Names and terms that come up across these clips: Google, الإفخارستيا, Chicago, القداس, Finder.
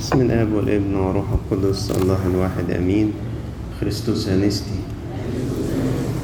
بسم الآب والابن وروح القدس الله الواحد أمين. خريستوس أنستي،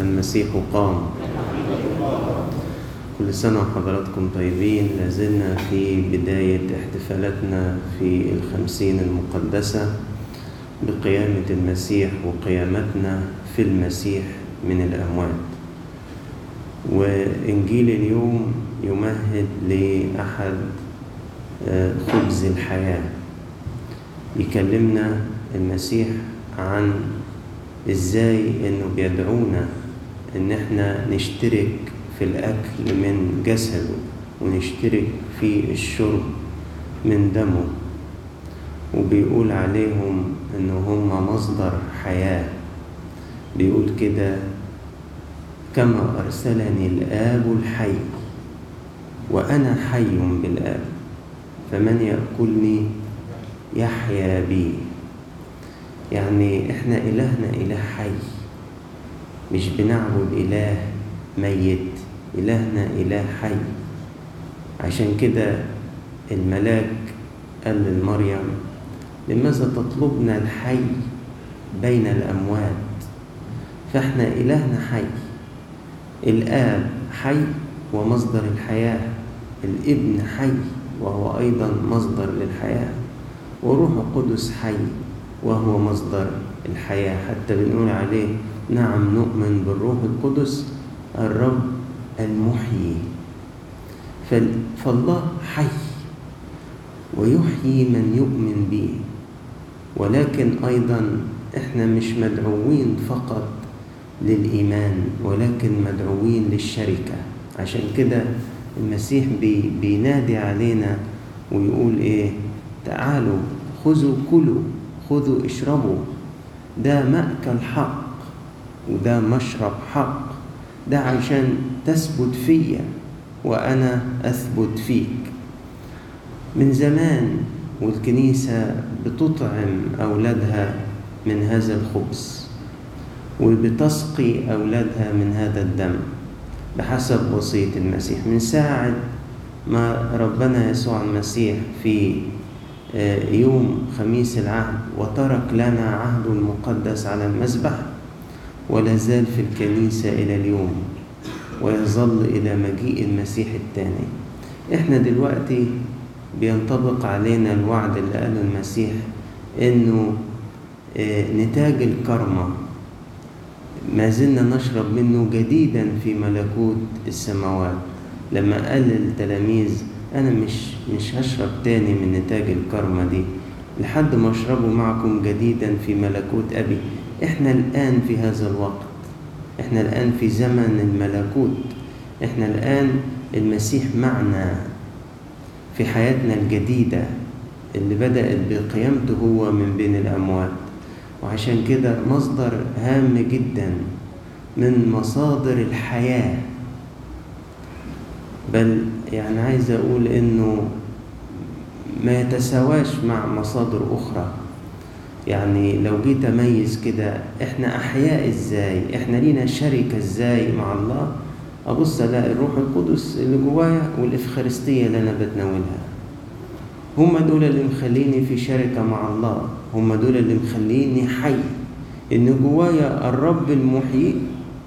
المسيح قام. كل سنة وحضراتكم طيبين. لازلنا في بداية احتفالاتنا في الخمسين المقدسة بقيامة المسيح وقيامتنا في المسيح من الأموات، وإنجيل اليوم يمهد لأحد خبز الحياة. يكلمنا المسيح عن إزاي إنه بيدعونا إن إحنا نشترك في الأكل من جسده ونشترك في الشرب من دمه، وبيقول عليهم إن هم مصدر حياة. بيقول كده: كما أرسلني الآب الحي وأنا حي بالآب، فمن يأكلني يحيا بي. يعني إحنا إلهنا إله حي، مش بنعبد إله ميت، إلهنا إله حي. عشان كده الملاك قال لمريم: لماذا تطلبنا الحي بين الأموات؟ فإحنا إلهنا حي، الآب حي ومصدر الحياة، الابن حي وهو أيضا مصدر للحياة، وروح القدس حي وهو مصدر الحياة. حتى بنقول عليه: نعم نؤمن بالروح القدس الرب المحيي. فالله حي ويحيي من يؤمن به. ولكن أيضا إحنا مش مدعوين فقط للإيمان، ولكن مدعوين للشركة. عشان كده المسيح بينادي علينا ويقول إيه: تعالوا خذوا كلوا، خذوا اشربوا، ده مأكل حق وده مشرب حق، ده عشان تثبت فيا وأنا أثبت فيك. من زمان والكنيسة بتطعم أولادها من هذا الخبز وبتسقي أولادها من هذا الدم بحسب وصية المسيح. من ساعة ما ربنا يسوع المسيح في يوم خميس العهد وترك لنا عهد المقدس على المذبح، ولا زال في الكنيسة إلى اليوم ويظل إلى مجيء المسيح الثاني. إحنا دلوقتي بينطبق علينا الوعد اللي قاله المسيح إنه نتاج الكرمة ما زلنا نشرب منه جديدا في ملكوت السماوات. لما قال للتلاميذ: أنا مش هشرب تاني من نتاج الكرمة دي لحد ما أشربه معكم جديدا في ملكوت أبي. إحنا الآن في هذا الوقت، إحنا الآن في زمن الملكوت، إحنا الآن المسيح معنا في حياتنا الجديدة اللي بدأت بقيامته هو من بين الأموات. وعشان كده مصدر هام جدا من مصادر الحياة، بل يعني عايز أقول إنه ما يتساواش مع مصادر أخرى. يعني لو جيت أميز كده إحنا أحياء إزاي، إحنا لينا شركة إزاي مع الله، أبص ألاقي الروح القدس اللي جوايا والإفخارستيا اللي أنا بتناولها هما دول اللي مخليني في شركة مع الله، هما دول اللي مخليني حي. إن جوايا الرب المحيي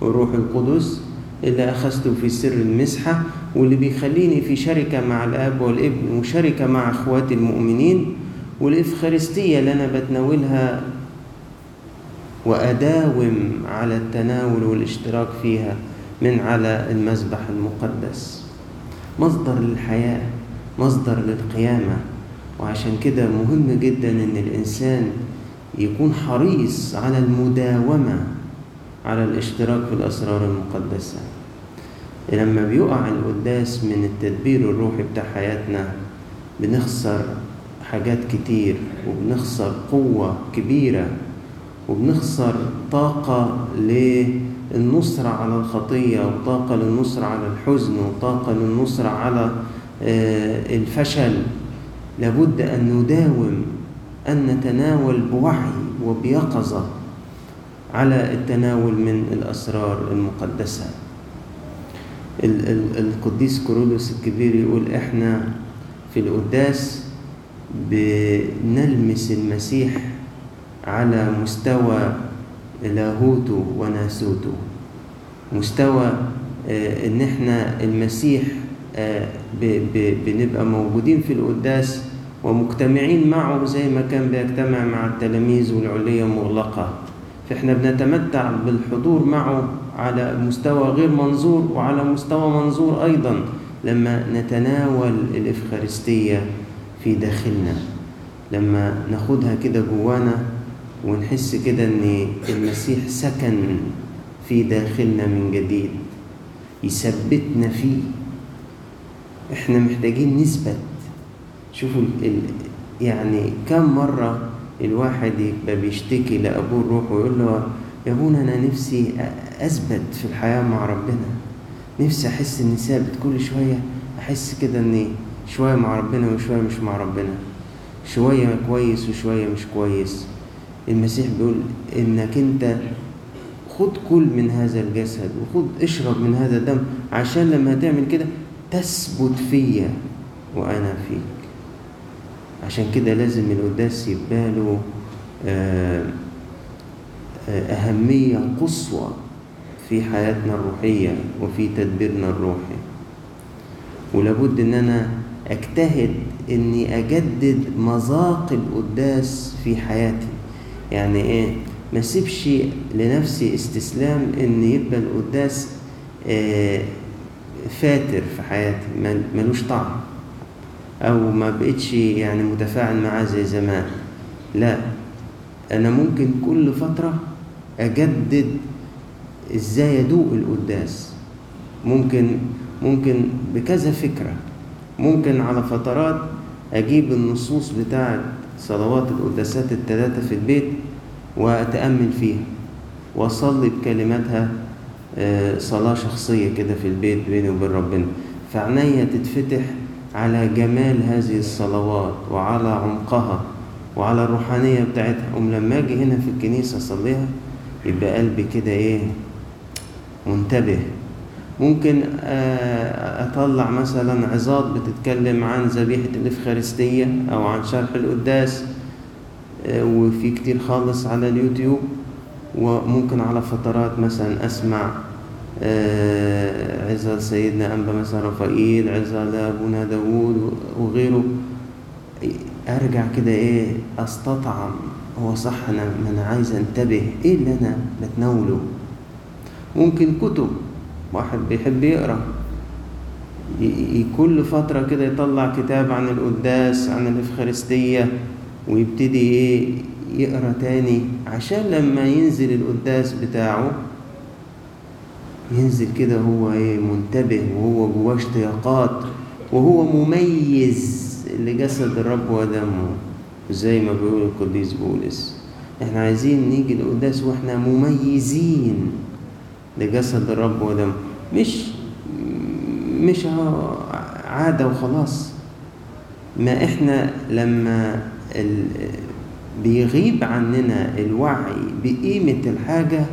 والروح القدس اللي أخذته في سر المسحة، واللي بيخليني في شركة مع الآب والابن وشركة مع أخواتي المؤمنين، والإفخارستية اللي أنا بتناولها وأداوم على التناول والاشتراك فيها من على المذبح المقدس. مصدر للحياة، مصدر للقيامة. وعشان كده مهم جدا إن الإنسان يكون حريص على المداومة على الاشتراك في الأسرار المقدسة. لما بيقع القداس من التدبير الروحي بتاع حياتنا بنخسر حاجات كتير، وبنخسر قوة كبيرة، وبنخسر طاقة للنصرة على الخطية، وطاقة للنصرة على الحزن، وطاقة للنصرة على الفشل. لابد أن نداوم، أن نتناول بوعي وبيقظة على التناول من الأسرار المقدسة. القديس كيرلس الكبير يقول: إحنا في القداس بنلمس المسيح على مستوى لاهوته وناسوته، مستوى ان احنا المسيح بنبقى موجودين في القداس ومجتمعين معه زي ما كان بيجتمع مع التلاميذ والعلية مغلقة، فاحنا بنتمتع بالحضور معه على مستوى غير منظور وعلى مستوى منظور أيضا لما نتناول الإفخارستية في داخلنا، لما ناخدها كده جوانا ونحس كده ان المسيح سكن في داخلنا من جديد، يثبتنا فيه. احنا محتاجين نثبت. شوفوا يعني كم مرة الواحد يبقى بيشتكي لأبوه الروح ويقول له يا ابونا أنا نفسي أثبت في الحياة مع ربنا، نفسي أحس إني ثابت، كل شوية أحس كده إني شوية مع ربنا وشوية مش مع ربنا، شوية كويس وشوية مش كويس. المسيح بيقول إنك أنت خد كل من هذا الجسد وخد اشرب من هذا الدم عشان لما تعمل كده تثبت فيا وأنا فيك. عشان كده لازم القداس يبقى له أهمية قصوى في حياتنا الروحية وفي تدبيرنا الروحي، ولابد إن أنا أجتهد إني أجدد مذاق القداس في حياتي. يعني إيه؟ ما سيبش لنفسي استسلام إن يبقى القداس فاتر في حياتي، ملوش طعم، أو ما بقتش يعني متفاعل معاه زي زمان. لا، أنا ممكن كل فترة أجدد إزاي أدوق القداس، ممكن بكذا فكرة، ممكن على فترات أجيب النصوص بتاعة صلوات القداسات الثلاثة في البيت وأتأمل فيها وأصلي بكلماتها صلاة شخصية كده في البيت بيني وبين ربنا، فعينيا تتفتح على جمال هذه الصلوات وعلى عمقها وعلى الروحانية بتاعتها، ولما أجي هنا في الكنيسة أصليها يبقى قلبي كده إيه؟ منتبه. ممكن أطلع مثلا عظات بتتكلم عن ذبيحة الإفخارستية أو عن شرح القداس، وفي كتير خالص على اليوتيوب، وممكن على فترات مثلا أسمع عظة سيدنا أنبا مثلا رفائيل، عظة لأبونا داود وغيره، أرجع كده إيه؟ أستطعم. هو صح أنا عايز أنتبه إيه اللي أنا بتناوله. ممكن كتب، واحد بيحب يقرأ كل فترة كده يطلع كتاب عن القداس عن الإفخارستية ويبتدي إيه؟ يقرأ تاني عشان لما ينزل القداس بتاعه ينزل كده هو إيه؟ منتبه، وهو جواه اشتياقات، وهو مميز لجسد الرب ودمه زي ما بيقول القديس بولس. احنا عايزين نيجي القداس واحنا مميزين لجسد الرب ودمه، مش عادة وخلاص. ما احنا لما بيغيب عننا الوعي بقيمة الحاجة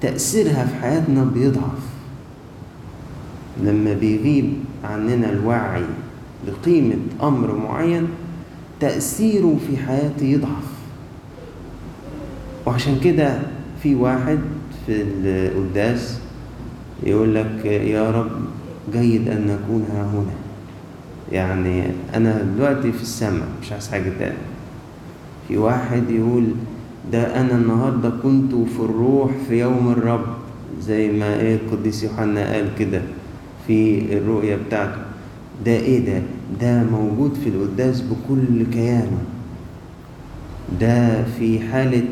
تأثيرها في حياتنا بيضعف. لما بيغيب عننا الوعي بقيمة أمر معين تأثيره في حياتي يضعف. وعشان كده في واحد في القداس يقول لك يا رب جيد أن نكون ها هنا، يعني أنا دلوقتي في السماء مش عايز حاجة تاني. في واحد يقول ده أنا النهاردة كنت في الروح في يوم الرب، زي ما إيه القديس يوحنا قال كده في الرؤية بتاعته. ده ايه ده موجود في القداس بكل كيانه، ده في حالة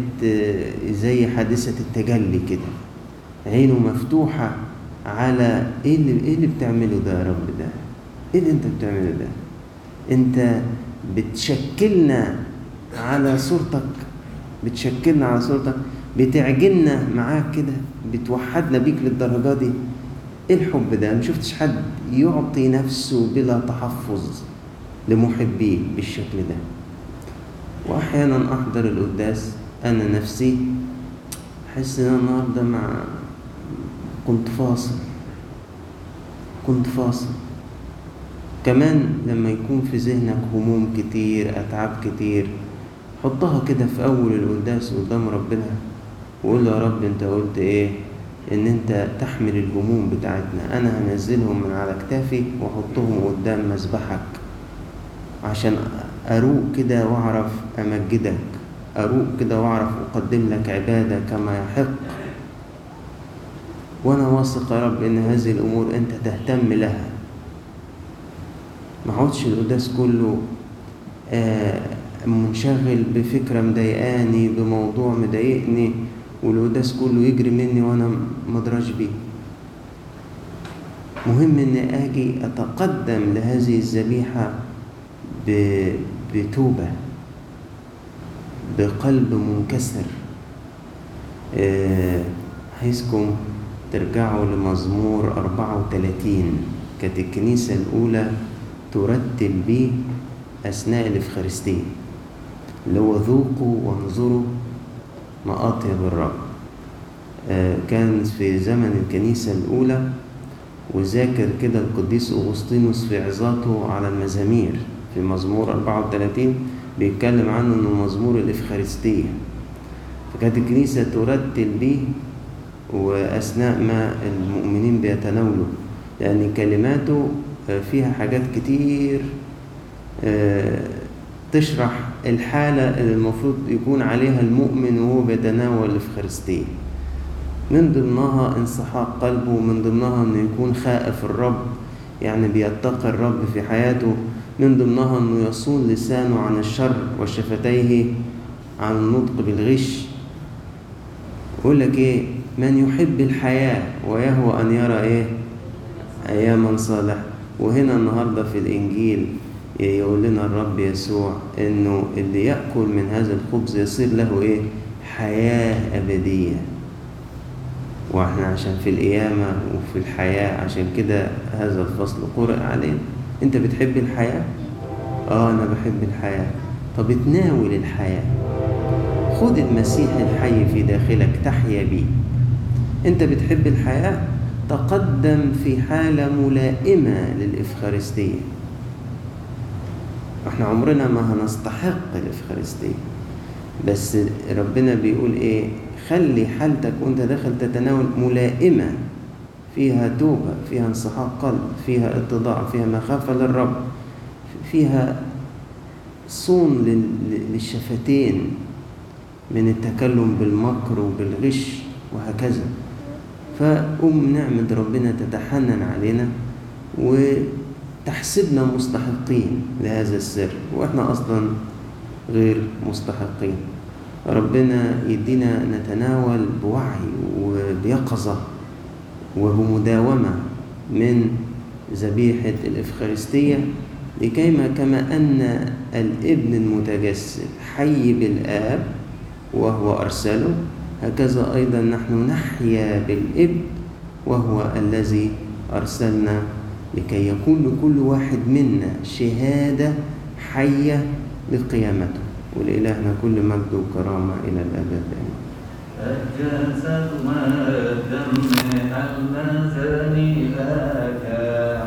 زي حادثة التجلي كده، عينه مفتوحة على ايه اللي بتعمله ده يا رب، ده ايه اللي انت بتعمله ده، انت بتشكلنا على صورتك بتعجلنا معاك كده، بتوحدنا بيك للدرجة دي. ايه الحب ده؟ ما شفتش حد يعطي نفسه بلا تحفظ لمحبيه بالشكل ده. واحيانا احضر القداس انا نفسي احس ان انا النهارده كنت فاصل كمان لما يكون في ذهنك هموم كتير، أتعاب كتير، حطها كده في أول القداس قدام ربنا وقول له: يا رب أنت قلت إيه؟ إن أنت تحمل الهموم بتاعتنا، أنا هنزلهم من على كتافي وأحطهم قدام مذبحك عشان أروق كده وأعرف أمجدك، أروق كده وأعرف أقدم لك عبادة كما يحق، وأنا واثق يا رب إن هذه الأمور أنت تهتم لها. ما اقعدش القداس كله منشغل بفكرة مضايقاني، بموضوع مضايقني، والقداس كله يجري مني وأنا مدرج بيه. مهم إن أجي أتقدم لهذه الذبيحة بتوبة، بقلب منكسر. عايزكم ترجعوا لمزمور 34، كانت الكنيسة الأولى ترتل بيه أثناء الإفخارستيا، اللي هو: ذوقوا وانظروا ما أطيب الرب. كان في زمن الكنيسة الأولى. وذاكر كده القديس أغسطينوس في عظاته على المزامير في مزمور 34 بيتكلم عنه إنه مزمور الإفخارستية. فكانت الكنيسة ترتل بيه وأثناء ما المؤمنين بيتناولوا، لأن كلماته فيها حاجات كتير تشرح الحالة اللي المفروض يكون عليها المؤمن وهو بيتناول الإفخارستية. من ضمنها انسحاق قلبه، من ضمنها إنه يكون خائف الرب، يعني بيتقي الرب في حياته، من ضمنها إنه يصون لسانه عن الشر وشفتيه عن النطق بالغش. يقول لك إيه: من يحب الحياة ويهوى أن يرى إيه؟ أياما صالحة. وهنا النهاردة في الإنجيل يقول لنا الرب يسوع إنه اللي يأكل من هذا الخبز يصير له إيه؟ حياة أبدية. وإحنا عشان في القيامة وفي الحياة، عشان كده هذا الفصل قرأ علينا. أنت بتحب الحياة؟ أنا بحب الحياة. طب اتناول الحياة، خد المسيح الحي في داخلك تحيا بيه. أنت بتحب الحياة؟ تقدم في حالة ملائمة للإفخارستية. احنا عمرنا ما هنستحق الإفخارستية، بس ربنا بيقول ايه؟ خلي حالتك وانت داخل تتناول ملائمة، فيها توبة، فيها انصحاق قلب، فيها اتضاع، فيها مخافة للرب، فيها صون للشفتين من التكلم بالمكر وبالغش وهكذا. فقوم نعمة ربنا تتحنن علينا وتحسبنا مستحقين لهذا السر، وإحنا أصلا غير مستحقين. ربنا يدينا نتناول بوعي وبيقظة وبمداومة من ذبيحة الإفخارستية، لكيما كما أن الابن المتجسد حي بالآب وهو أرسله، هكذا أيضا نحن نحيا بالابن وهو الذي أرسلنا، لكي يكون لكل واحد منا شهادة حية لقيامته. ولإلهنا كل مجد وكرامة إلى الأبد. الجسد مادم المزاني لك